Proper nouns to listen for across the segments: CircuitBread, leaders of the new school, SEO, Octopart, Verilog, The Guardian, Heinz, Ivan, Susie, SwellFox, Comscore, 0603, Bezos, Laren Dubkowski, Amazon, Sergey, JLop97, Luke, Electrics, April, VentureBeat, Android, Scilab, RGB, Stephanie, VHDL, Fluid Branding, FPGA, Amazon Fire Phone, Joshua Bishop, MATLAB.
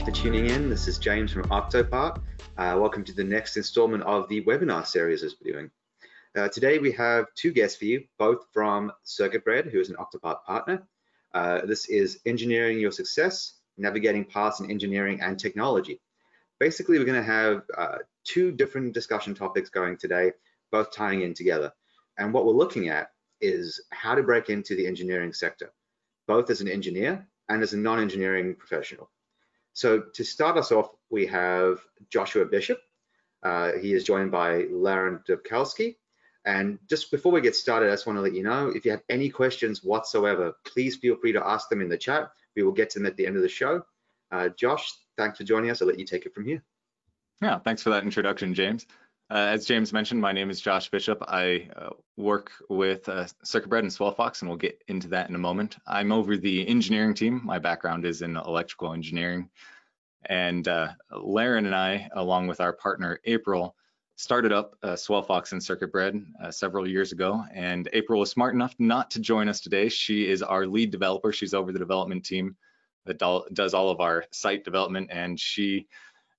you for tuning in. This is James from Octopart. Welcome to the next installment of the webinar series as we're doing. Today we have two guests for you, both from CircuitBread, who is an Octopart partner. This is Engineering Your Success, Navigating Paths in Engineering and Technology. Basically, we're going to have two different discussion topics going today, both tying in together. And what we're looking at is how to break into the engineering sector, both as an engineer and as a non-engineering professional. So to start us off, we have Joshua Bishop. He is joined by Laren Dubkowski. And just before we get started, I just want to let you know, if you have any questions whatsoever, please feel free to ask them in the chat. We will get to them at the end of the show. Josh, thanks for joining us. I'll let you take it from here. Yeah, thanks for that introduction, James. As James mentioned, my name is Josh Bishop. I work with CircuitBread and SwellFox, and we'll get into that in a moment. I'm over the engineering team. My background is in electrical engineering. And Laren and I, along with our partner April, started up SwellFox and CircuitBread several years ago. And April was smart enough not to join us today. She is our lead developer. She's over the development team that does all of our site development, and she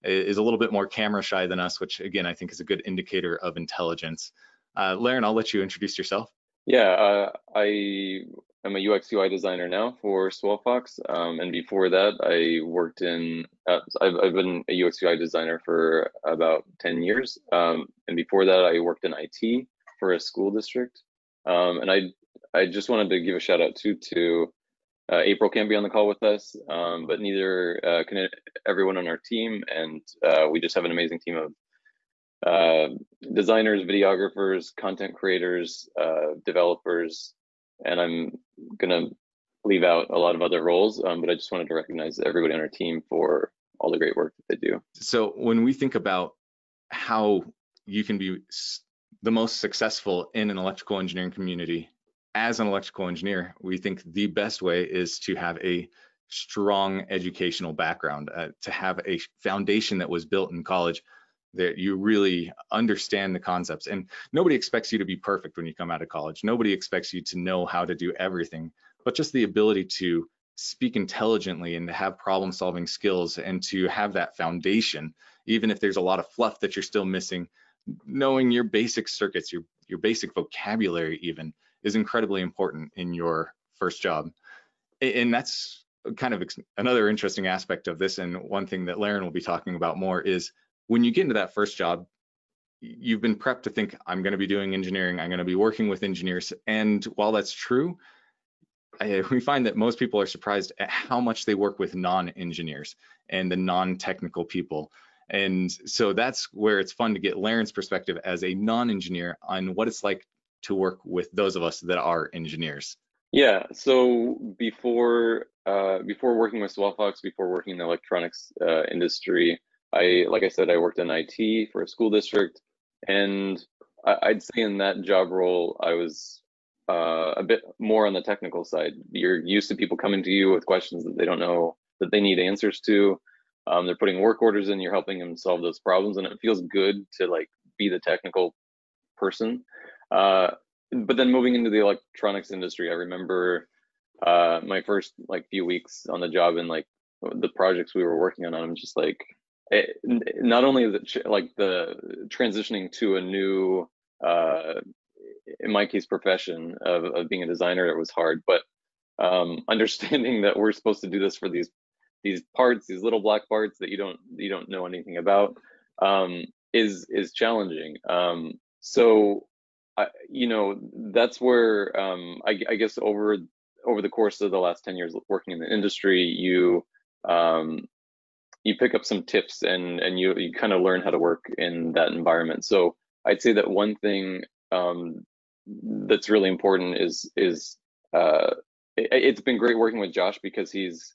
is a little bit more camera shy than us, which again, I think is a good indicator of intelligence. Laren, I'll let you introduce yourself. Yeah, I am a UX UI designer now for SwellFox. And before that, I worked in, I've been a UX UI designer for about 10 years. And before that, I worked in IT for a school district. And I just wanted to give a shout out to April can't be on the call with us, but neither can everyone on our team. And we just have an amazing team of designers, videographers, content creators, developers, and I'm gonna leave out a lot of other roles, but I just wanted to recognize everybody on our team for all the great work that they do. So when we think about how you can be the most successful in an electrical engineering community, as an electrical engineer, we think the best way is to have a strong educational background, to have a foundation that was built in college, that you really understand the concepts. And nobody expects you to be perfect when you come out of college. Nobody expects you to know how to do everything, but just the ability to speak intelligently and to have problem-solving skills and to have that foundation, even if there's a lot of fluff that you're still missing, knowing your basic circuits, your basic vocabulary even, is incredibly important in your first job. And that's kind of another interesting aspect of this, and one thing that Laren will be talking about more is when you get into that first job, you've been prepped to think, I'm going to be doing engineering, I'm going to be working with engineers. And while that's true, we find that most people are surprised at how much they work with non-engineers and the non-technical people. And so that's where it's fun to get Laren's perspective as a non-engineer on what it's like to work with those of us that are engineers. Yeah, so before working with SwellFox, before working in the electronics industry, like I said, I worked in IT for a school district, and I'd say in that job role, I was a bit more on the technical side. You're used to people coming to you with questions that they don't know, that they need answers to. They're putting work orders in, you're helping them solve those problems, and it feels good to like be the technical person. But then moving into the electronics industry, I remember my first few weeks on the job and the projects we were working on. I'm just like, not only the transitioning to a new, in my case, profession of being a designer, it was hard. But understanding that we're supposed to do this for these parts, these little black parts that you don't know anything about, is challenging. So. You know, that's where I guess over the course of the last 10 years working in the industry, you pick up some tips and you kind of learn how to work in that environment. So I'd say that one thing that's really important is it's been great working with Josh because he's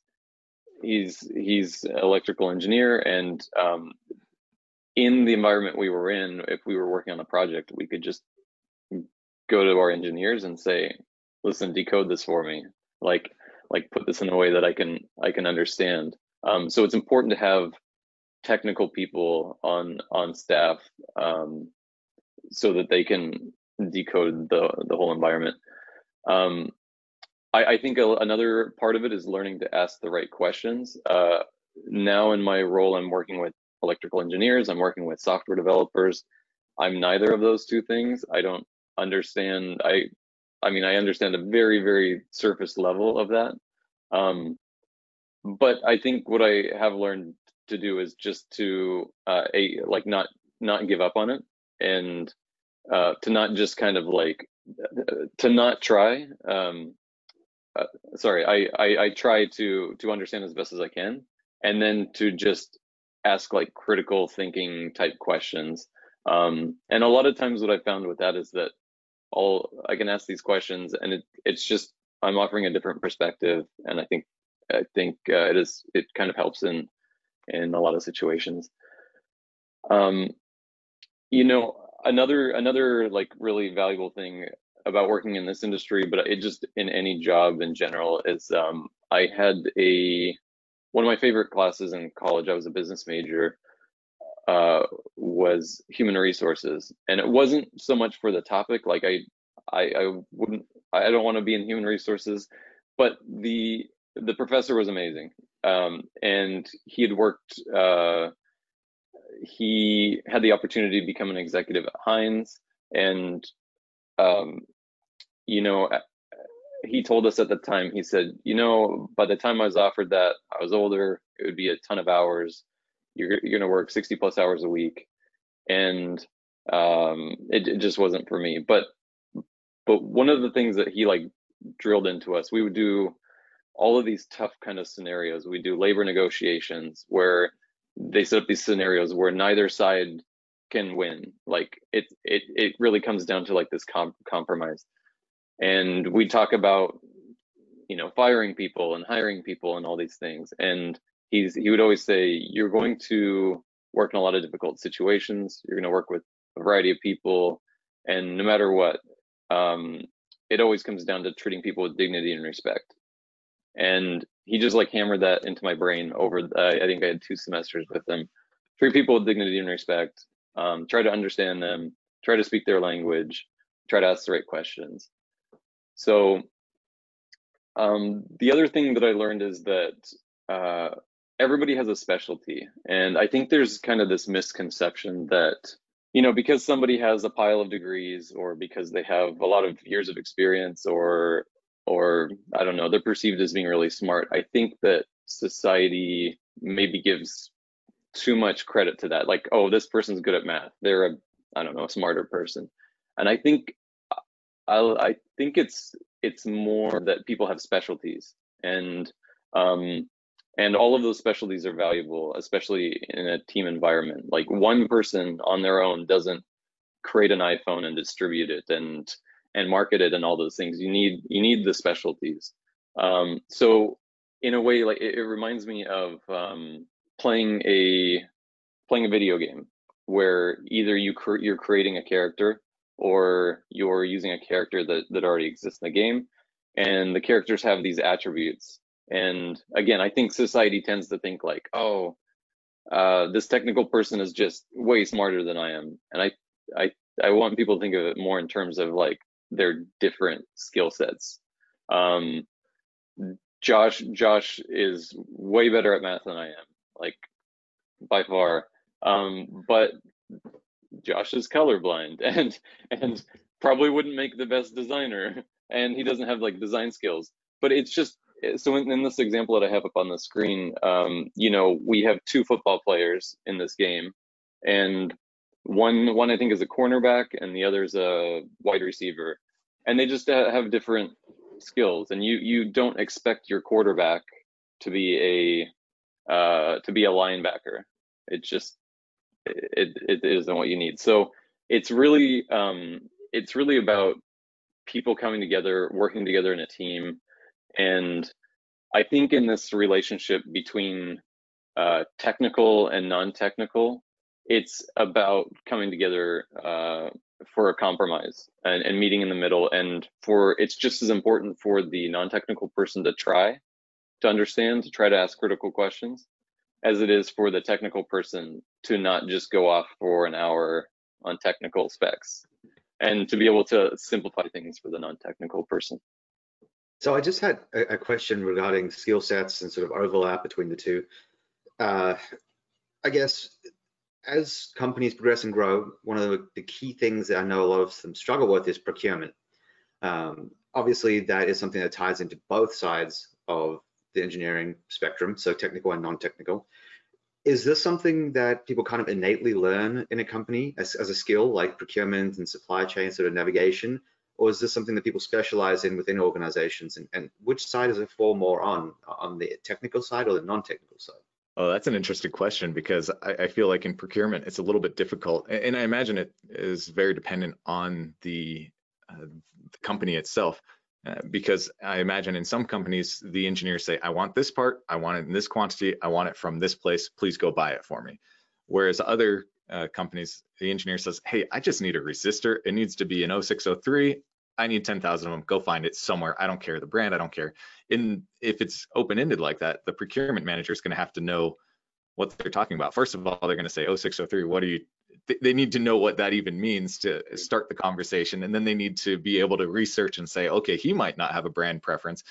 an electrical engineer, and in the environment we were in, if we were working on a project, we could just go to our engineers and say, listen, decode this for me, like put this in a way that I can understand. So it's important to have technical people on staff so that they can decode the whole environment. I think another part of it is learning to ask the right questions. now in my role, I'm working with electrical engineers, I'm working with software developers. I'm neither of those two things. I don't understand. I mean, I understand a very, very surface level of that. But I think what I have learned to do is just to like not give up on it, and to not just kind of like to not try. Sorry, I try to understand as best as I can, and then to just ask like critical thinking type questions. And a lot of times what I found with that is that I can ask these questions, and it's just I'm offering a different perspective, and I think it kind of helps in a lot of situations. You know, another like really valuable thing about working in this industry, but it just in any job in general, is I had one of my favorite classes in college. I was a business major. Was human resources, and it wasn't so much for the topic. Like I don't want to be in human resources, but the professor was amazing, and he had worked. He had the opportunity to become an executive at Heinz, and you know, he told us at the time. He said, you know, by the time I was offered that, I was older. It would be a ton of hours. You're gonna work 60+ hours a week, and it just wasn't for me. But one of the things that he like drilled into us, we would do all of these tough kind of scenarios. We do labor negotiations where they set up these scenarios where neither side can win. Like it really comes down to like this compromise. And we talk about, you know, firing people and hiring people and all these things, and he would always say, you're going to work in a lot of difficult situations. You're going to work with a variety of people. And no matter what, it always comes down to treating people with dignity and respect. And he just like hammered that into my brain over, I think I had 2 semesters with him. Treat people with dignity and respect. Try to understand them. Try to speak their language. Try to ask the right questions. So the other thing that I learned is that everybody has a specialty, and I think there's kind of this misconception that, you know, because somebody has a pile of degrees, or because they have a lot of years of experience, or I don't know, they're perceived as being really smart. I think that society maybe gives too much credit to that. Like, oh, this person's good at math. They're a, I don't know, a smarter person. And I think it's more that people have specialties, and all of those specialties are valuable, especially in a team environment. Like one person on their own doesn't create an iPhone and distribute it and market it and all those things. You need the specialties. So in a way, like it reminds me of playing a video game where either you're creating a character, or you're using a character that already exists in the game, and the characters have these attributes. And again, I think society tends to think like, oh, this technical person is just way smarter than I am. And I want people to think of it more in terms of like their different skill sets. Josh is way better at math than I am, like by far. But Josh is colorblind and probably wouldn't make the best designer, and he doesn't have like design skills. But it's just, so in this example that I have up on the screen, you know, we have 2 football players in this game, and one I think is a cornerback, and the other is a wide receiver, and they just have different skills. And you don't expect your quarterback to be a linebacker. It isn't what you need. So it's really about people coming together, working together in a team. And I think in this relationship between technical and non-technical, it's about coming together for a compromise and meeting in the middle. And it's just as important for the non-technical person to try to understand, to try to ask critical questions, as it is for the technical person to not just go off for an hour on technical specs, and to be able to simplify things for the non-technical person. So I just had a question regarding skill sets and sort of overlap between the two. I guess as companies progress and grow, one of the key things that I know a lot of them struggle with is procurement. Obviously, that is something that ties into both sides of the engineering spectrum, so technical and non-technical. Is this something that people kind of innately learn in a company as a skill, like procurement and supply chain sort of navigation? Or is this something that people specialize in within organizations? And which side does it fall more on the technical side or the non-technical side? Oh, that's an interesting question, because I feel like in procurement, it's a little bit difficult. And I imagine it is very dependent on the company itself. Because I imagine in some companies, the engineers say, I want this part, I want it in this quantity, I want it from this place, please go buy it for me. Whereas other companies, the engineer says, hey, I just need a resistor. It needs to be an 0603. I need 10,000 of them. Go find it somewhere. I don't care the brand, I don't care. And if it's open-ended like that, the procurement manager is going to have to know what they're talking about. First of all, they're going to say 0603, what are you? They need to know what that even means to start the conversation, and then they need to be able to research and say, okay, he might not have a brand preference,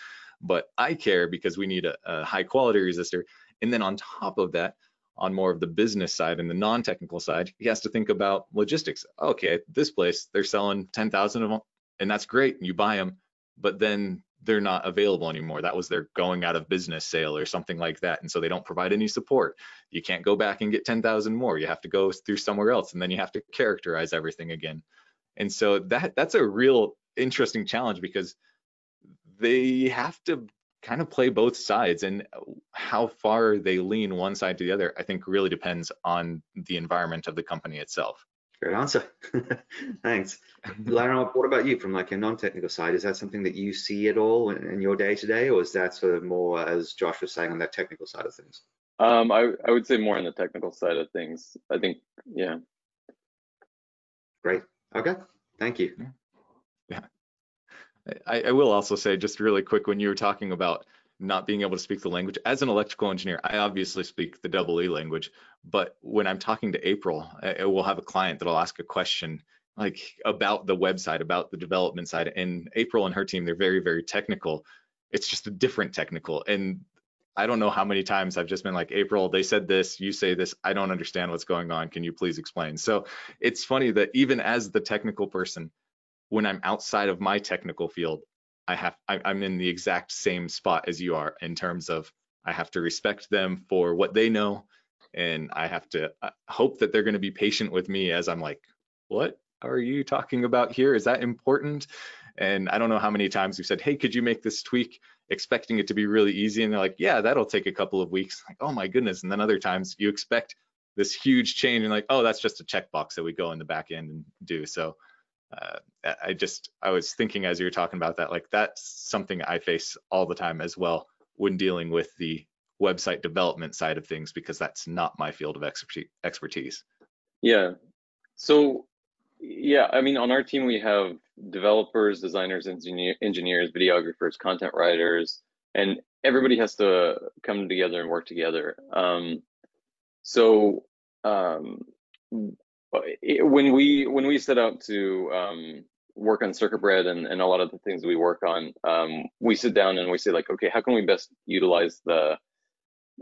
but I care because we need a high quality resistor. And then on top of that, on more of the business side and the non-technical side, he has to think about logistics. Okay, this place, they're selling 10,000 of them, and that's great, and you buy them, but then they're not available anymore. That was their going out of business sale or something like that. And so they don't provide any support. You can't go back and get 10,000 more. You have to go through somewhere else, and then you have to characterize everything again. And so that's a real interesting challenge, because they have to kind of play both sides, and how far they lean one side to the other, I think really depends on the environment of the company itself. Great answer. Thanks. Laren, what about you from like a non-technical side? Is that something that you see at all in your day-to-day, or is that sort of more, as Josh was saying, on that technical side of things? I would say more on the technical side of things, I think, yeah. Great. Okay. Thank you. Yeah. I will also say just really quick, when you were talking about not being able to speak the language. As an electrical engineer, I obviously speak the EE language, but when I'm talking to April, I will have a client that'll ask a question like about the website, about the development side, and April and her team, they're very, very technical. It's just a different technical. And I don't know how many times I've just been like, April, they said this, you say this, I don't understand what's going on. Can you please explain? So it's funny that even as the technical person, when I'm outside of my technical field, I'm in the exact same spot as you are in terms of I have to respect them for what they know, and I have to hope that they're going to be patient with me as I'm like, what are you talking about here? Is that important? And I don't know how many times we've said, hey, could you make this tweak, expecting it to be really easy, and they're like, yeah, that'll take a couple of weeks. Like, oh my goodness. And then other times you expect this huge change and like, oh, that's just a checkbox that we go in the back end and do. So I was thinking as you were talking about that, like that's something I face all the time as well when dealing with the website development side of things, because that's not my field of expertise. Yeah. So, yeah, I mean, on our team, we have developers, designers, engineers, videographers, content writers, and everybody has to come together and work together. When we set out to work on CircuitBread and a lot of the things we work on, we sit down and we say like, okay, how can we best utilize the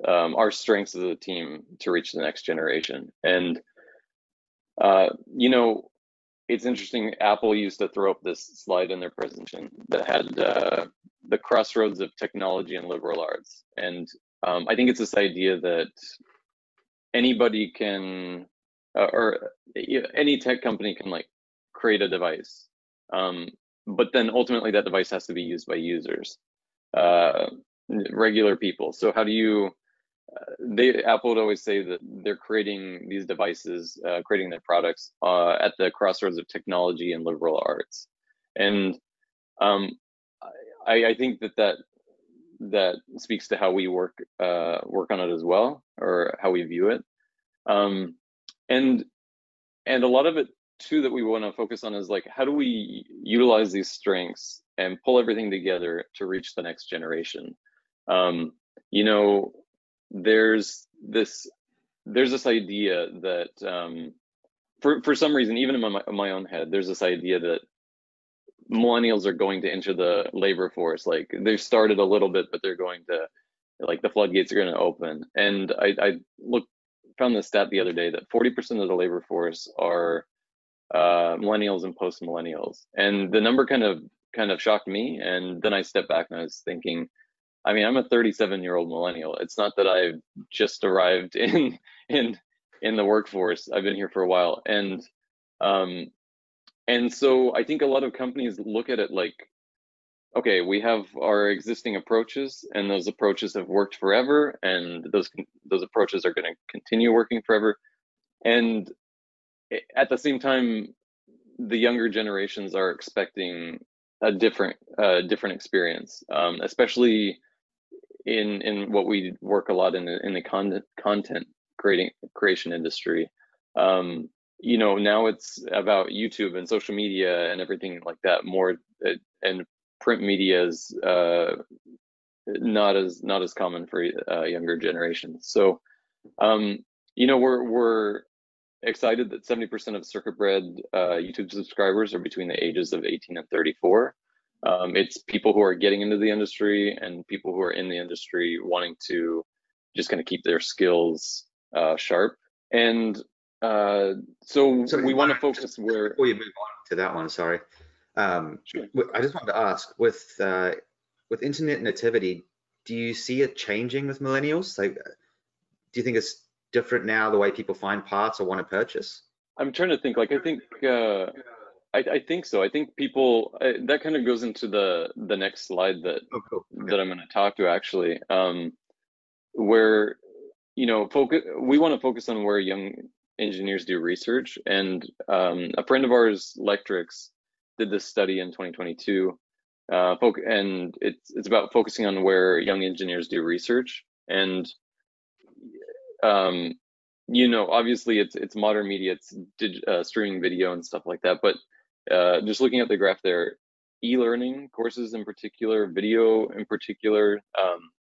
our strengths as a team to reach the next generation? And you know, it's interesting. Apple used to throw up this slide in their presentation that had the crossroads of technology and liberal arts, and I think it's this idea that anybody can. Any tech company can like create a device, but then ultimately that device has to be used by users, regular people. So how do you? Apple would always say that they're creating these devices, creating their products at the crossroads of technology and liberal arts, and I think that speaks to how we work on it as well, or how we view it. And a lot of it too that we want to focus on is like, how do we utilize these strengths and pull everything together to reach the next generation? You know, there's this idea that for some reason, even in my own head, there's this idea that millennials are going to enter the labor force. Like they've started a little bit, but they're going to like the floodgates are going to open. And I found this stat the other day that 40% of the labor force are millennials and post-millennials, and the number kind of shocked me. And then I stepped back and I was thinking, I mean, I'm a 37-year-old millennial. It's not that I've just arrived in the workforce. I've been here for a while, and so I think a lot of companies look at it like, okay, we have our existing approaches, and those approaches have worked forever, and those approaches are going to continue working forever. And at the same time, the younger generations are expecting a different experience, especially in what we work a lot in the content creation industry. You know, now it's about YouTube and social media and everything like that more, and print media is not as common for younger generations. So, you know, we're excited that 70% of CircuitBread YouTube subscribers are between the ages of 18 and 34. It's people who are getting into the industry and people who are in the industry wanting to just kind of keep their skills sharp. And so we want to focus where... Before you move on to that one, sorry. Sure. I just wanted to ask, with internet nativity, do you see it changing with millennials? Like, do you think it's different now, the way people find parts or want to purchase? I'm trying to think. Like, I think so. I think people, that kind of goes into the next slide that that I'm going to talk to, actually, where, you know, we want to focus on where young engineers do research. And a friend of ours, Electrics, did this study in 2022, and it's about focusing on where young engineers do research. And you know, obviously it's modern media, it's streaming video and stuff like that. But just looking at the graph there, e-learning courses in particular, video in particular,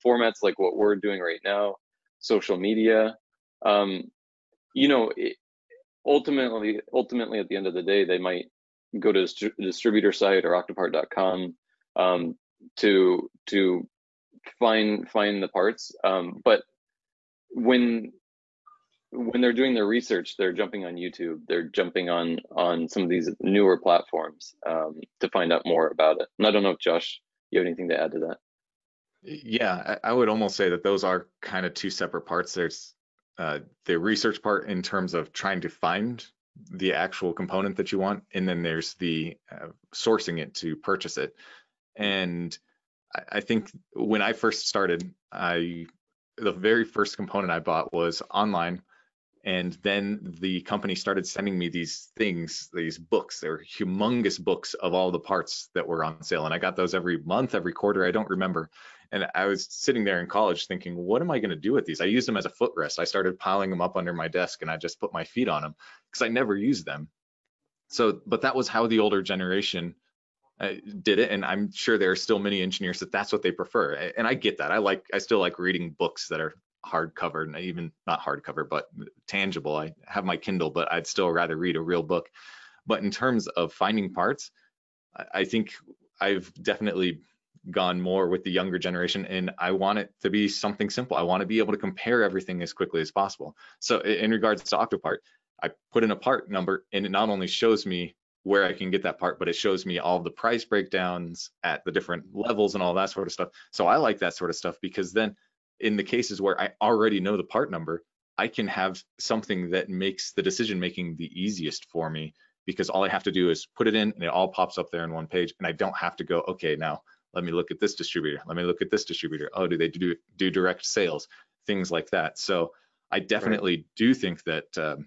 formats like what we're doing right now, social media, you know, ultimately at the end of the day, they might go to a distributor site or octopart.com to find the parts. But when they're doing their research, they're jumping on YouTube, they're jumping on some of these newer platforms to find out more about it. And I don't know if Josh, you have anything to add to that? Yeah, I would almost say that those are kind of two separate parts. There's the research part in terms of trying to find the actual component that you want, and then there's the sourcing it to purchase it. And I think when I first started, the very first component I bought was online, and then the company started sending me these things, these books. They were humongous books of all the parts that were on sale, and I got those every month, every quarter, I don't remember. And I was sitting there in college thinking, what am I going to do with these? I used them as a footrest. I started piling them up under my desk, and I just put my feet on them because I never used them. So, but that was how the older generation did it, and I'm sure there are still many engineers that's what they prefer, and I get that. I still like reading books that are hardcover, and even not hardcover but tangible. I have my Kindle, but I'd still rather read a real book. But in terms of finding parts, I think I've definitely gone more with the younger generation, and I want it to be something simple. I want to be able to compare everything as quickly as possible. So in regards to Octopart, I put in a part number, and it not only shows me where I can get that part, but it shows me all the price breakdowns at the different levels and all that sort of stuff. So I like that sort of stuff, because then in the cases where I already know the part number, I can have something that makes the decision making the easiest for me, because all I have to do is put it in and it all pops up there in one page, and I don't have to go, okay, now let me look at this distributor. Let me look at this distributor. Oh, do they do direct sales? Things like that. So I definitely do think that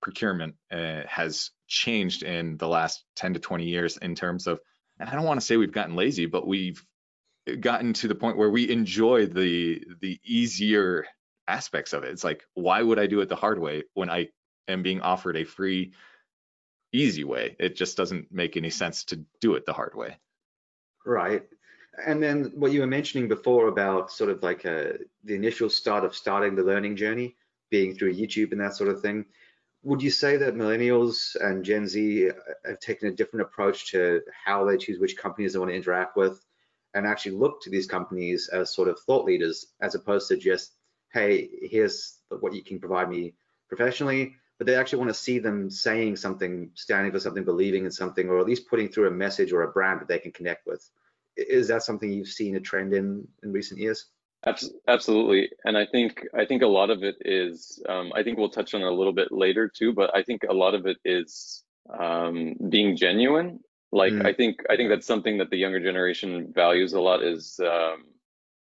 procurement has changed in the last 10 to 20 years in terms of, and I don't want to say we've gotten lazy, but we've gotten to the point where we enjoy the easier aspects of it. It's like, why would I do it the hard way when I am being offered a free, easy way? It just doesn't make any sense to do it the hard way. Right. And then what you were mentioning before about sort of like the initial start of starting the learning journey being through YouTube and that sort of thing. Would you say that millennials and Gen Z have taken a different approach to how they choose which companies they want to interact with and actually look to these companies as sort of thought leaders, as opposed to just, hey, here's what you can provide me professionally, but they actually want to see them saying something, standing for something, believing in something, or at least putting through a message or a brand that they can connect with. Is that something you've seen a trend in recent years? Absolutely, and I think a lot of it is, I think we'll touch on it a little bit later too, but I think a lot of it is being genuine. Like I think that's something that the younger generation values a lot, is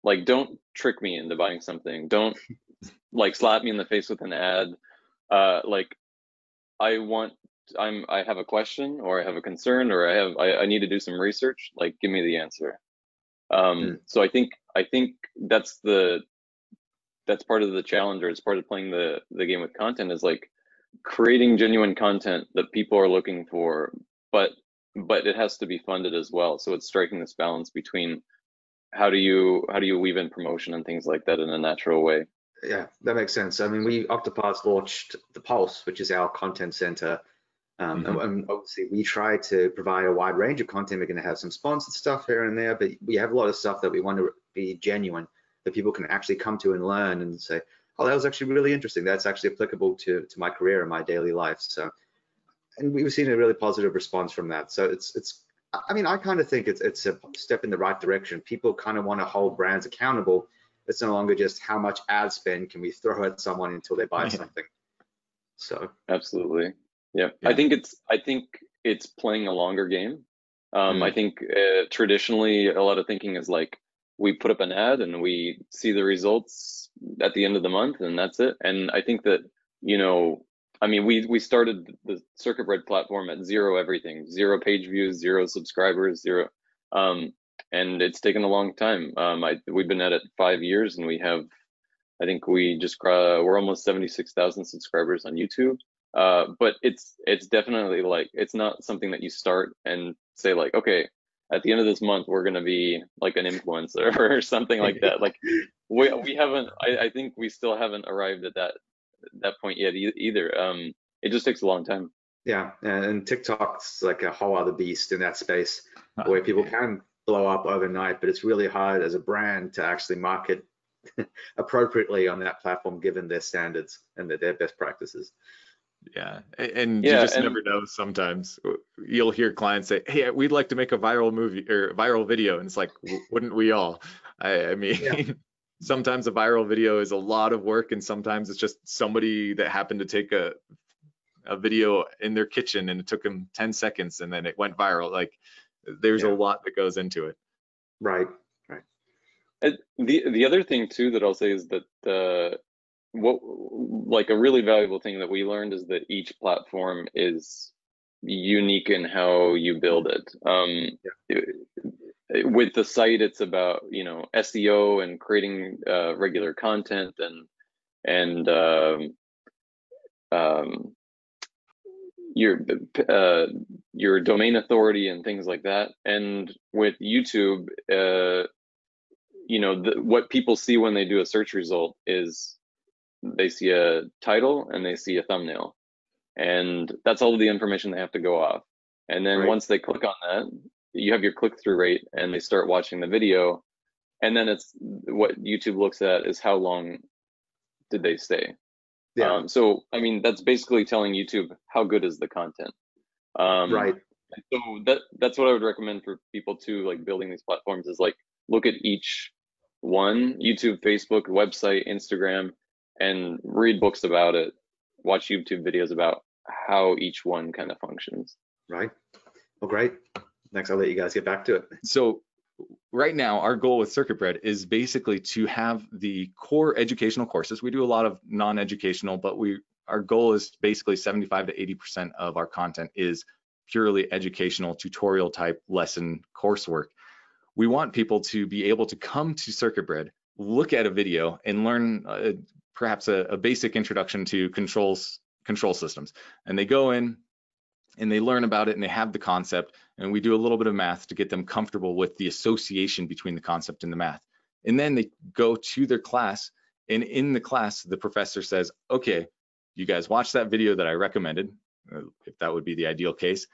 like, don't trick me into buying something, don't like slap me in the face with an ad. Like, I have a question, or I have a concern, or I need to do some research, like give me the answer. So I think that's part of the challenge, or it's part of playing the game with content, is like creating genuine content that people are looking for, but it has to be funded as well. So it's striking this balance between how do you weave in promotion and things like that in a natural way. Yeah, that makes sense. I mean, Octopart's launched the Pulse, which is our content center. And obviously we try to provide a wide range of content. We're going to have some sponsored stuff here and there, but we have a lot of stuff that we want to be genuine, that people can actually come to and learn and say, oh, that was actually really interesting. That's actually applicable to my career and my daily life. So, and we've seen a really positive response from that. So it's I mean, I kind of think it's a step in the right direction. People kind of want to hold brands accountable. It's no longer just how much ad spend can we throw at someone until they buy something. So absolutely. Yeah. I think it's playing a longer game. I think traditionally a lot of thinking is like, we put up an ad and we see the results at the end of the month and that's it. And I think that, you know, I mean, we started the CircuitBread platform at zero everything, zero page views, zero subscribers, zero. And it's taken a long time. We've been at it 5 years, and we have, I think we just, we're almost 76,000 subscribers on YouTube. But it's definitely like, it's not something that you start and say like, okay, at the end of this month, we're going to be like an influencer or something like that. Like we haven't, I think we still haven't arrived at that point yet either. It just takes a long time. Yeah. And TikTok's like a whole other beast in that space, where people can blow up overnight, but it's really hard as a brand to actually market appropriately on that platform, given their standards and their best practices. Yeah, and yeah, you just never know. Sometimes you'll hear clients say, "Hey, we'd like to make a viral movie or viral video," and it's like, "Wouldn't we all?" I mean, yeah. Sometimes a viral video is a lot of work, and sometimes it's just somebody that happened to take a video in their kitchen and it took them 10 seconds and then it went viral. Like, there's a lot that goes into it. Right. The other thing too that I'll say is that like a really valuable thing that we learned is that each platform is unique in how you build it. With the site, it's about, you know, SEO and creating regular content and your domain authority and things like that. And with YouTube, you know, what people see when they do a search result is they see a title and they see a thumbnail, and that's all of the information they have to go off. And then once they click on that, you have your click-through rate and they start watching the video. And then it's what YouTube looks at is how long did they stay. Yeah. So, I mean, that's basically telling YouTube how good is the content. So that's what I would recommend for people to like building these platforms is like, look at each one, YouTube, Facebook, website, Instagram, and read books about it, watch YouTube videos about how each one kind of functions. Right. Well, great. Next, I'll let you guys get back to it. So right now, our goal with CircuitBread is basically to have the core educational courses. We do a lot of non-educational, but our goal is basically 75 to 80% of our content is purely educational, tutorial type lesson coursework. We want people to be able to come to CircuitBread, look at a video, and learn perhaps a basic introduction to control systems. And they go in and they learn about it and they have the concept, and we do a little bit of math to get them comfortable with the association between the concept and the math. And then they go to their class, and in the class, the professor says, okay, you guys watch that video that I recommended, if that would be the ideal case,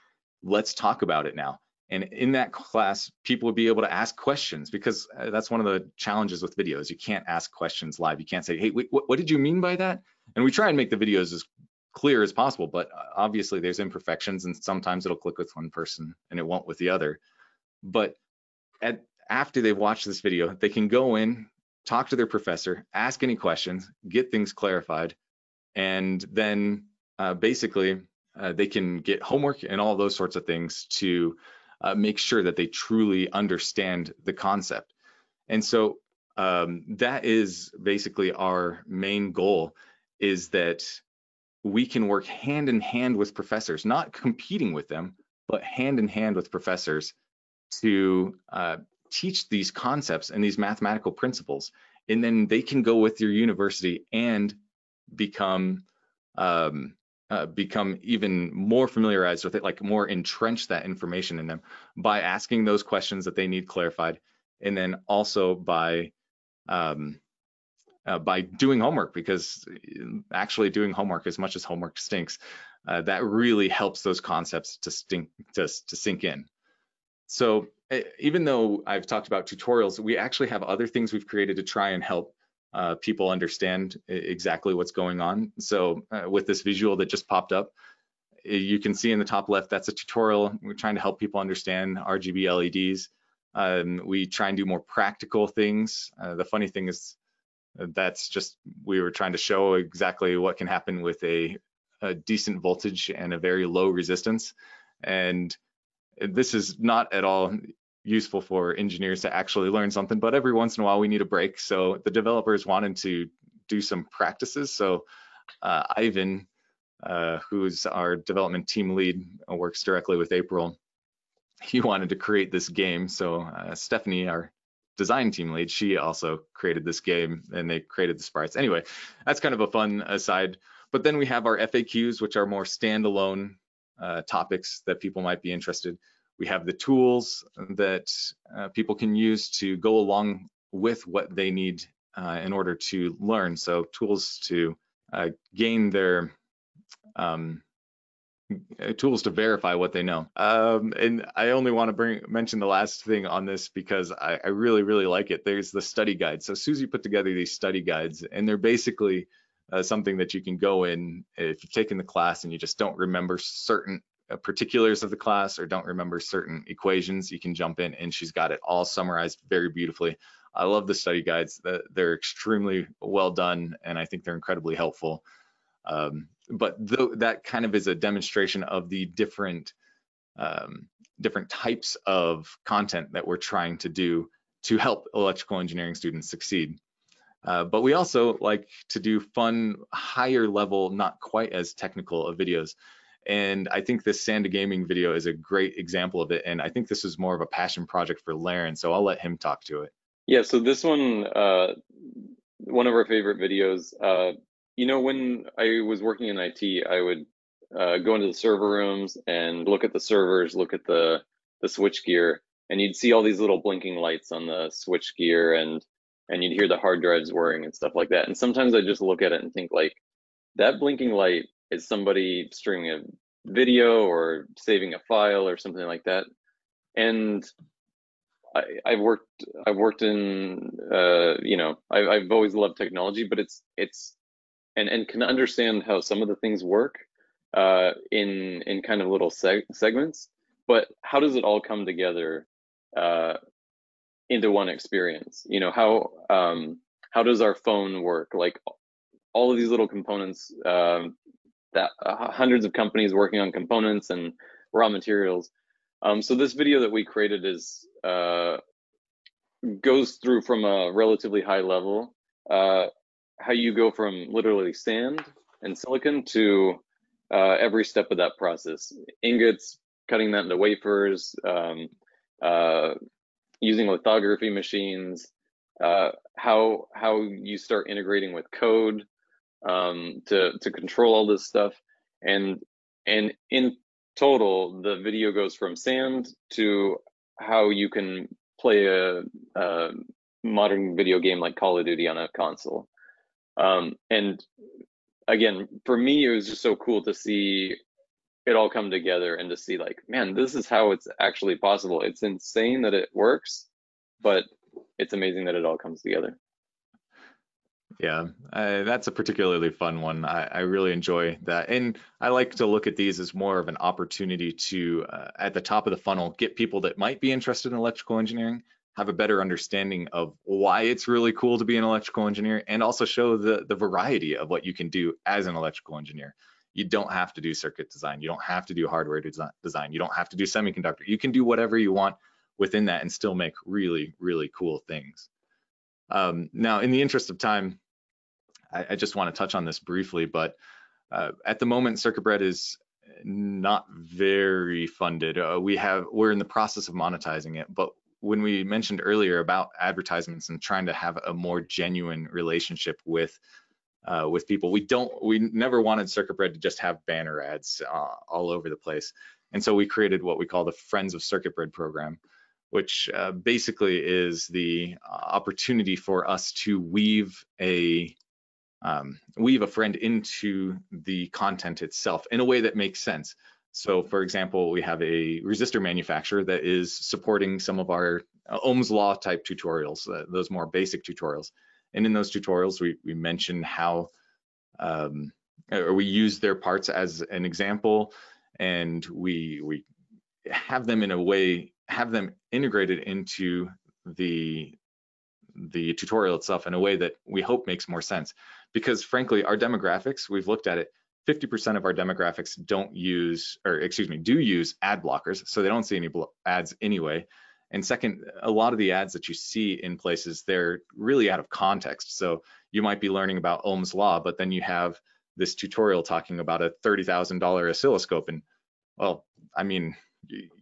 let's talk about it now. And in that class, people will be able to ask questions, because that's one of the challenges with videos. You can't ask questions live. You can't say, hey, wait, what did you mean by that? And we try and make the videos as clear as possible, but obviously there's imperfections, and sometimes it'll click with one person and it won't with the other. But after they've watched this video, they can go in, talk to their professor, ask any questions, get things clarified, and then basically they can get homework and all those sorts of things to make sure that they truly understand the concept. And so that is basically our main goal, is that we can work hand in hand with professors, not competing with them, but hand in hand with professors to teach these concepts and these mathematical principles. And then they can go with your university and become even more familiarized with it, like more entrench that information in them by asking those questions that they need clarified, and then also by doing homework, because actually doing homework, as much as homework stinks, that really helps those concepts to sink in. So even though I've talked about tutorials, we actually have other things we've created to try and help people understand exactly what's going on. So with this visual that just popped up, you can see in the top left, that's a tutorial. We're trying to help people understand RGB LEDs. We try and do more practical things. The funny thing is that's just, we were trying to show exactly what can happen with a decent voltage and a very low resistance. And this is not at all useful for engineers to actually learn something, but every once in a while we need a break. So the developers wanted to do some practices. So Ivan, who's our development team lead, works directly with April. He wanted to create this game. So Stephanie, our design team lead, she also created this game, and they created the sprites. Anyway, that's kind of a fun aside. But then we have our FAQs, which are more standalone topics that people might be interested. We have the tools that people can use to go along with what they need in order to learn. So tools to gain their, tools to verify what they know. And I only want to mention the last thing on this because I really, really like it. There's the study guide. So Susie put together these study guides, and they're basically something that you can go in if you've taken the class and you just don't remember certain particulars of the class or don't remember certain equations, you can jump in, and she's got it all summarized very beautifully. I love the study guides. They're extremely well done, and I think they're incredibly helpful. But that kind of is a demonstration of the different different types of content that we're trying to do to help electrical engineering students succeed. But we also like to do fun, higher level, not quite as technical of videos. And I think this Sanda Gaming video is a great example of it. And I think this is more of a passion project for Laren, so I'll let him talk to it. Yeah, so this one, one of our favorite videos, you know, when I was working in IT, I would go into the server rooms and look at the servers, look at the switch gear, and you'd see all these little blinking lights on the switch gear, and you'd hear the hard drives whirring and stuff like that. And sometimes I just look at it and think, like, that blinking light is somebody streaming a video or saving a file or something like that. And I've worked in, you know, I've always loved technology, but and can understand how some of the things work in kind of little segments, but how does it all come together into one experience? You know, how does our phone work? Like, all of these little components, that hundreds of companies working on components and raw materials. So this video that we created is goes through from a relatively high level, how you go from literally sand and silicon to every step of that process. Ingots, cutting that into wafers, using lithography machines, how you start integrating with code to control all this stuff. And in total, the video goes from sand to how you can play a modern video game like Call of Duty on a console. And again, for me, it was just so cool to see it all come together, and to see like, man, this is how it's actually possible. It's insane that it works, but it's amazing that it all comes together. Yeah, that's a particularly fun one. I really enjoy that. And I like to look at these as more of an opportunity to, at the top of the funnel, get people that might be interested in electrical engineering, have a better understanding of why it's really cool to be an electrical engineer, and also show the variety of what you can do as an electrical engineer. You don't have to do circuit design. You don't have to do hardware design. You don't have to do semiconductor. You can do whatever you want within that and still make really, really cool things. Now, in the interest of time, I just want to touch on this briefly, but at the moment, CircuitBread is not very funded. We're in the process of monetizing it, but when we mentioned earlier about advertisements and trying to have a more genuine relationship with people, we never wanted CircuitBread to just have banner ads all over the place, and so we created what we call the Friends of CircuitBread program, which basically is the opportunity for us to weave a friend into the content itself in a way that makes sense. So, for example, we have a resistor manufacturer that is supporting some of our Ohm's Law type tutorials, those more basic tutorials. And in those tutorials, we mention how we use their parts as an example, and we have them in a way, have them integrated into the tutorial itself in a way that we hope makes more sense. Because frankly, our demographics, we've looked at it, 50% of our demographics do use ad blockers, so they don't see any ads anyway. And second, a lot of the ads that you see in places, they're really out of context. So you might be learning about Ohm's Law, but then you have this tutorial talking about a $30,000 oscilloscope, and well, I mean,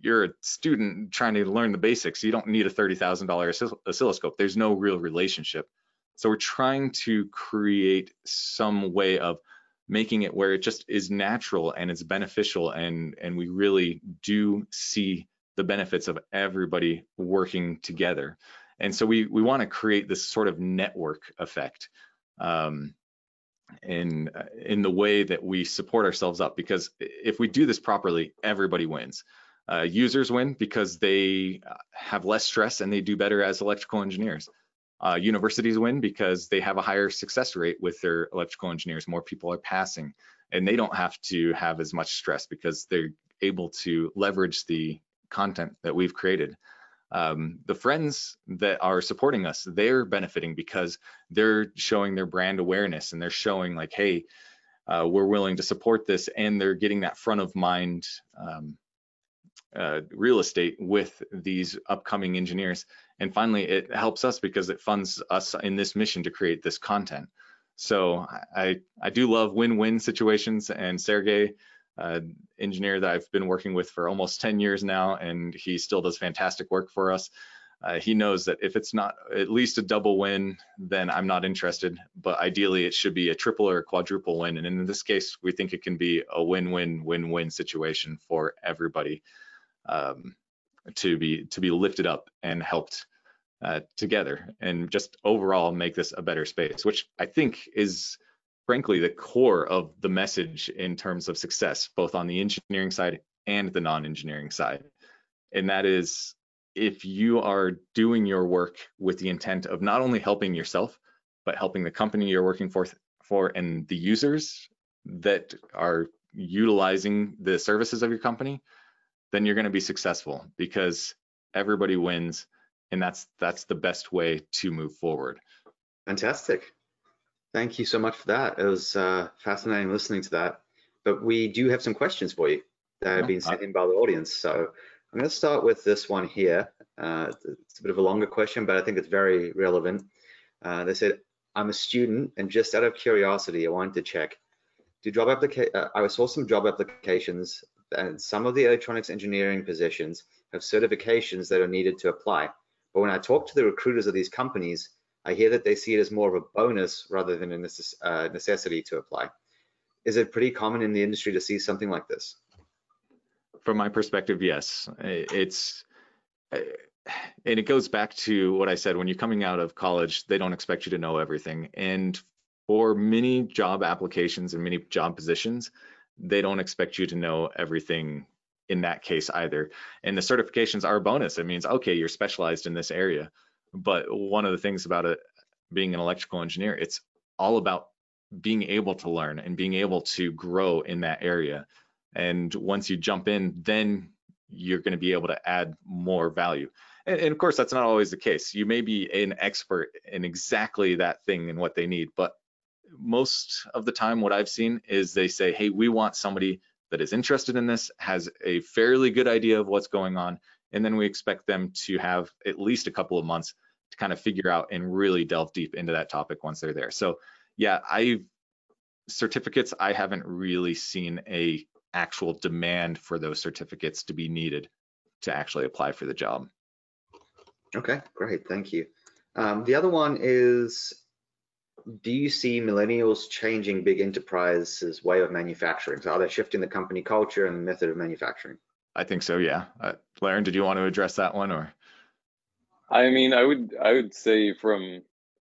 you're a student trying to learn the basics. You don't need a $30,000 oscilloscope. There's no real relationship. So we're trying to create some way of making it where it just is natural and it's beneficial, and we really do see the benefits of everybody working together. And so we want to create this sort of network effect in the way that we support ourselves up, because if we do this properly, everybody wins. Users win because they have less stress and they do better as electrical engineers. Universities win because they have a higher success rate with their electrical engineers. More people are passing, and they don't have to have as much stress because they're able to leverage the content that we've created. The friends that are supporting us, they're benefiting because they're showing their brand awareness, and they're showing like, hey, we're willing to support this, and they're getting that front of mind real estate with these upcoming engineers. And finally, it helps us because it funds us in this mission to create this content. So I do love win-win situations, and Sergey, engineer that I've been working with for almost 10 years now, and he still does fantastic work for us. He knows that if it's not at least a double win, then I'm not interested, but ideally it should be a triple or a quadruple win. And in this case, we think it can be a win-win-win-win situation for everybody. To be lifted up and helped together, and just overall make this a better space, which I think is frankly the core of the message in terms of success, both on the engineering side and the non-engineering side. And that is, if you are doing your work with the intent of not only helping yourself, but helping the company you're working for and the users that are utilizing the services of your company, then you're going to be successful, because everybody wins, and that's the best way to move forward. Fantastic. Thank you so much for that. It was fascinating listening to that. But we do have some questions for you that have been sent in by the audience. So I'm going to start with this one here. It's a bit of a longer question, but I think it's very relevant. They said, I'm a student, and just out of curiosity, I wanted to check. I saw some job applications, and some of the electronics engineering positions have certifications that are needed to apply. But when I talk to the recruiters of these companies, I hear that they see it as more of a bonus rather than a necessity to apply. Is it pretty common in the industry to see something like this? From my perspective, yes. And it goes back to what I said, when you're coming out of college, they don't expect you to know everything. And for many job applications and many job positions, they don't expect you to know everything in that case either. And the certifications are a bonus. It means, okay, you're specialized in this area. But one of the things about it, being an electrical engineer, it's all about being able to learn and being able to grow in that area. And once you jump in, then you're going to be able to add more value. And of course, that's not always the case. You may be an expert in exactly that thing and what they need, but most of the time what I've seen is they say, hey, we want somebody that is interested in this, has a fairly good idea of what's going on, and then we expect them to have at least a couple of months to kind of figure out and really delve deep into that topic once they're there. So yeah, certificates, I haven't really seen a actual demand for those certificates to be needed to actually apply for the job. Okay, great, thank you. The other one is, do you see millennials changing big enterprises' way of manufacturing? So are they shifting the company culture and method of manufacturing? I think so, yeah. Laren, did you want to address that one, or? I mean, I would say from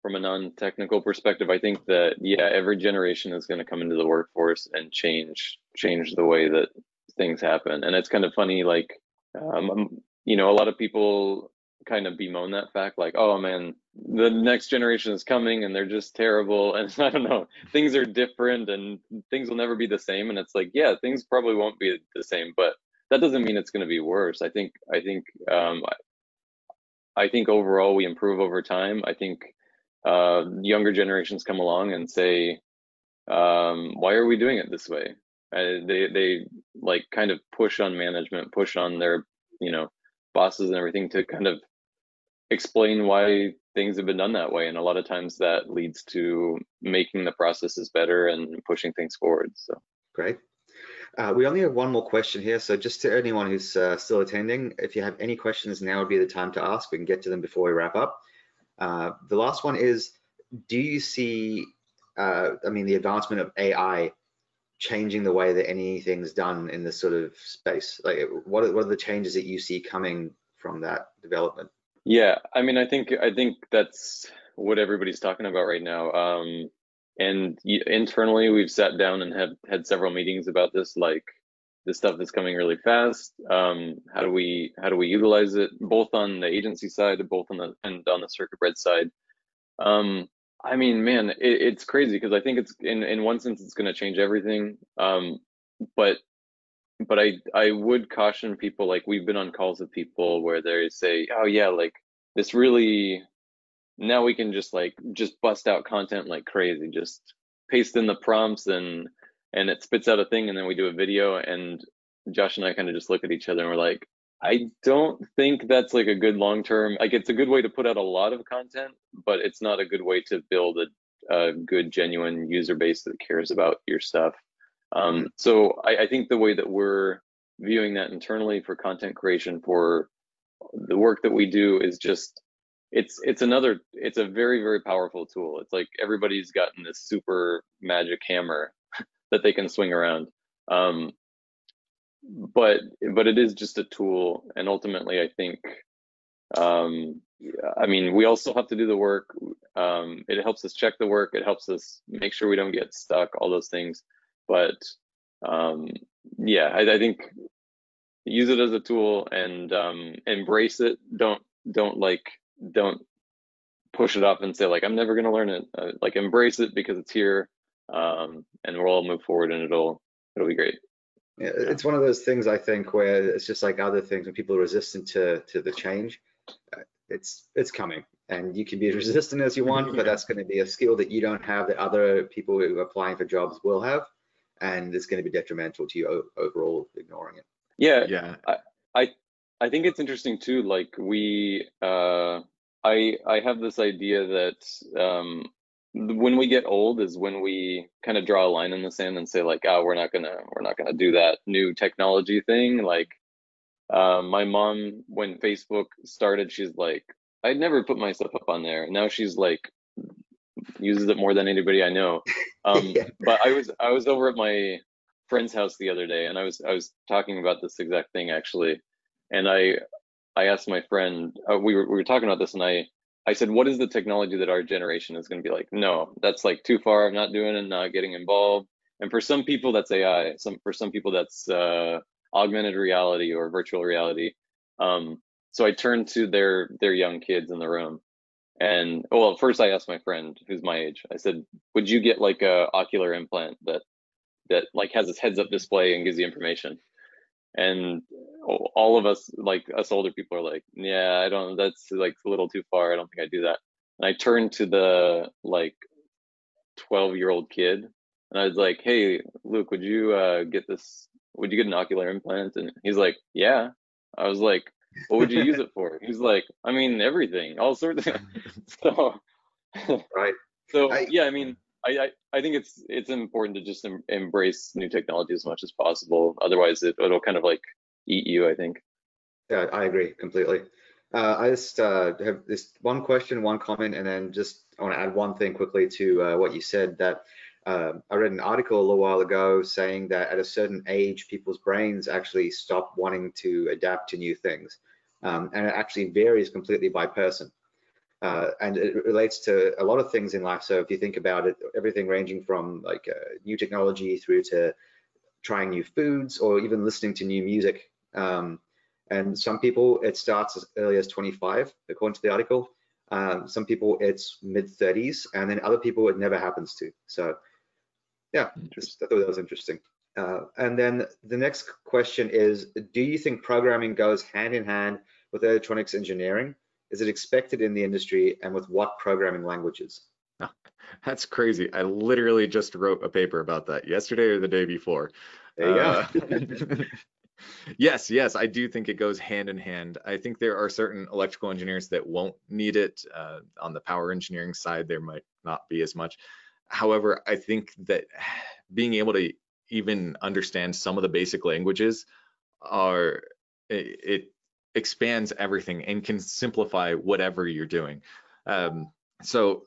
a non-technical perspective, I think that, yeah, every generation is going to come into the workforce and change the way that things happen. And it's kind of funny, like, you know, a lot of people kind of bemoan that fact, like, oh man, the next generation is coming and they're just terrible, and I don't know, things are different and things will never be the same. And it's like, yeah, things probably won't be the same, but that doesn't mean it's going to be worse. I think overall we improve over time. I think younger generations come along and say, why are we doing it this way? They like kind of push on management, push on their, you know, bosses and everything to kind of explain why things have been done that way. And a lot of times that leads to making the processes better and pushing things forward. So great. We only have one more question here. So just to anyone who's still attending, if you have any questions, now would be the time to ask. We can get to them before we wrap up. The last one is, do you see, the advancement of AI changing the way that anything's done in this sort of space? Like, what are the changes that you see coming from that development? Yeah, I mean, I think that's what everybody's talking about right now. And internally, we've sat down and have had several meetings about this. Like, this stuff is coming really fast. How do we utilize it, both on the agency side, both on the and on the CircuitBread side? I mean, man, it's crazy, because I think it's in one sense it's going to change everything. But I would caution people. Like, we've been on calls with people where they say, oh yeah, like this really, now we can just bust out content like crazy, just paste in the prompts and it spits out a thing, and then we do a video. And Josh and I kind of just look at each other and we're like, I don't think that's like a good long-term, like it's a good way to put out a lot of content, but it's not a good way to build a good, genuine user base that cares about your stuff. So I think the way that we're viewing that internally for content creation, for the work that we do, is just, it's a very, very powerful tool. It's like everybody's gotten this super magic hammer that they can swing around. But it is just a tool. And ultimately, I think, we also have to do the work. It helps us check the work. It helps us make sure we don't get stuck, all those things. But I think use it as a tool and embrace it. Don't push it off and say, like, I'm never going to learn it. Like, embrace it because it's here. And we'll all move forward, and it'll be great. Yeah, it's one of those things, I think, where it's just like other things, when people are resistant to the change, it's coming, and you can be as resistant as you want, but that's going to be a skill that you don't have that other people who are applying for jobs will have, and it's going to be detrimental to you overall ignoring it. Yeah. I think it's interesting too. Like, I have this idea that when we get old is when we kind of draw a line in the sand and say, like, oh, we're not gonna do that new technology thing. Like, my mom, when Facebook started, she's like, I'd never put myself up on there. Now she's like, uses it more than anybody I know. Yeah. But I was over at my friend's house the other day, and I was talking about this exact thing, actually. And I asked my friend, we were talking about this, and I said, what is the technology that our generation is going to be like? No, that's like too far. I'm not doing it, not getting involved. And for some people that's AI, for some people that's augmented reality or virtual reality. So I turned to their young kids in the room. And well, first I asked my friend who's my age, I said, would you get like a ocular implant that like has this heads up display and gives you information? And all of us, like us older people are like, yeah, I don't, that's like a little too far. I don't think I do that. And I turned to the like 12-year-old kid and I was like, hey, Luke, would you get an ocular implant? And he's like, yeah. I was like, what would you use it for? He's like, I mean, everything, all sorts of things. So, right. So yeah, I mean, I think it's important to just embrace new technology as much as possible. Otherwise, it'll kind of like eat you, I think. Yeah, I agree completely. I just have this one question, one comment, and then just I want to add one thing quickly to what you said. That I read an article a little while ago saying that at a certain age, people's brains actually stop wanting to adapt to new things. And it actually varies completely by person. And it relates to a lot of things in life. So if you think about it, everything ranging from like new technology through to trying new foods or even listening to new music. And some people, it starts as early as 25, according to the article. Some people, it's mid-30s, and then other people, it never happens to. So yeah, just, I thought that was interesting. And then the next question is, do you think programming goes hand in hand with electronics engineering? Is it expected in the industry, and with what programming languages? Oh, that's crazy. I literally just wrote a paper about that yesterday or the day before. There you go. Yes, I do think it goes hand in hand. I think there are certain electrical engineers that won't need it. On the power engineering side, there might not be as much. However, I think that being able to even understand some of the basic languages it expands everything and can simplify whatever you're doing. So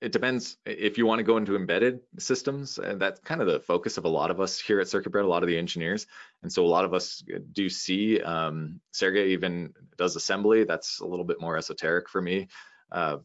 it depends if you want to go into embedded systems, and that's kind of the focus of a lot of us here at CircuitBread, a lot of the engineers. And so a lot of us do see, Sergey even does assembly. That's a little bit more esoteric for me.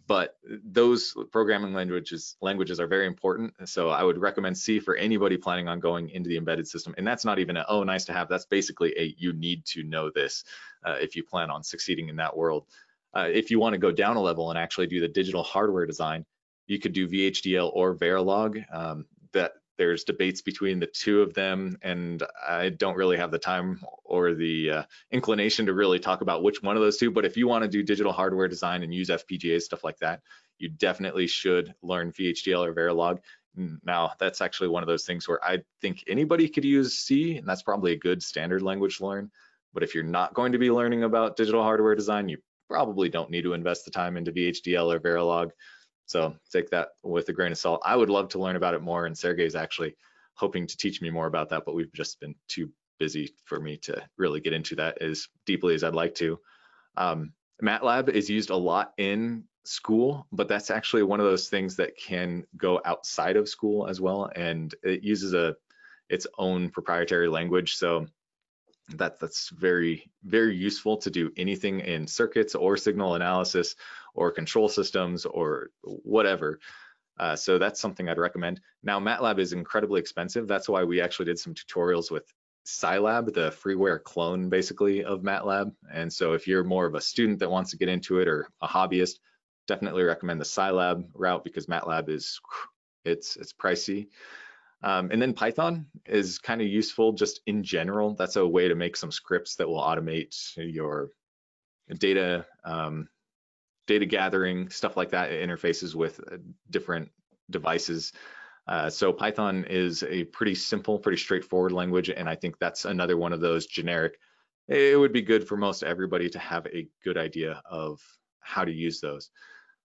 But those programming languages are very important. So I would recommend C for anybody planning on going into the embedded system. And that's not even a, oh, nice to have. That's basically a, you need to know this if you plan on succeeding in that world. If you want to go down a level and actually do the digital hardware design, you could do VHDL or Verilog. That there's debates between the two of them, and I don't really have the time or the inclination to really talk about which one of those two. But if you want to do digital hardware design and use FPGA stuff like that, you definitely should learn VHDL or Verilog. Now, that's actually one of those things where I think anybody could use C, and that's probably a good standard language to learn. But if you're not going to be learning about digital hardware design, you probably don't need to invest the time into VHDL or Verilog. So take that with a grain of salt. I would love to learn about it more, and Sergey's actually hoping to teach me more about that, but we've just been too busy for me to really get into that as deeply as I'd like to. MATLAB is used a lot in school, but that's actually one of those things that can go outside of school as well, and it uses its own proprietary language. So that's very, very useful to do anything in circuits or signal analysis or control systems or whatever. So that's something I'd recommend. Now, MATLAB is incredibly expensive. That's why we actually did some tutorials with Scilab, the freeware clone basically of MATLAB. And so if you're more of a student that wants to get into it or a hobbyist, definitely recommend the Scilab route, because MATLAB is, it's pricey. And then Python is kind of useful just in general. That's a way to make some scripts that will automate your data, data gathering, stuff like that. It interfaces with different devices. So Python is a pretty simple, pretty straightforward language. And I think that's another one of those generic. It would be good for most everybody to have a good idea of how to use those.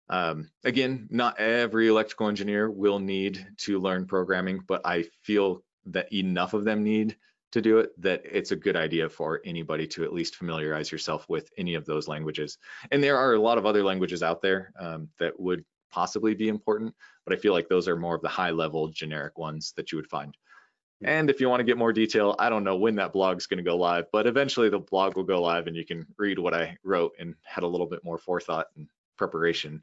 Again, not every electrical engineer will need to learn programming, but I feel that enough of them need to do it that it's a good idea for anybody to at least familiarize yourself with any of those languages. And there are a lot of other languages out there that would possibly be important, but I feel like those are more of the high level generic ones that you would find. And if you want to get more detail, I don't know when that blog's going to go live, but eventually the blog will go live and you can read what I wrote and had a little bit more forethought and preparation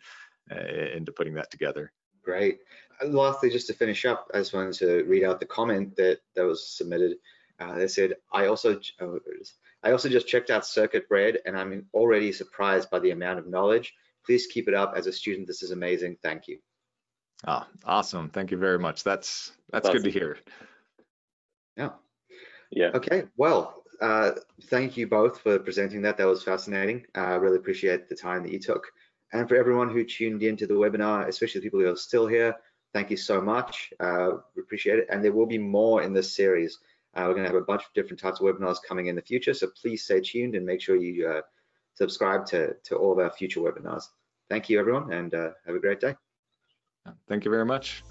into putting that together. Great. And lastly, just to finish up, I just wanted to read out the comment that was submitted. They said, I also just checked out CircuitBread and I'm already surprised by the amount of knowledge. Please keep it up. As a student, this is amazing. Thank you. Ah, awesome. Thank you very much. That's good to hear. Yeah. Yeah. Okay. Well, thank you both for presenting that. That was fascinating. I really appreciate the time that you took. And for everyone who tuned into the webinar, especially the people who are still here, thank you so much. We appreciate it. And there will be more in this series. We're going to have a bunch of different types of webinars coming in the future. So please stay tuned and make sure you subscribe to all of our future webinars. Thank you, everyone, and have a great day. Thank you very much.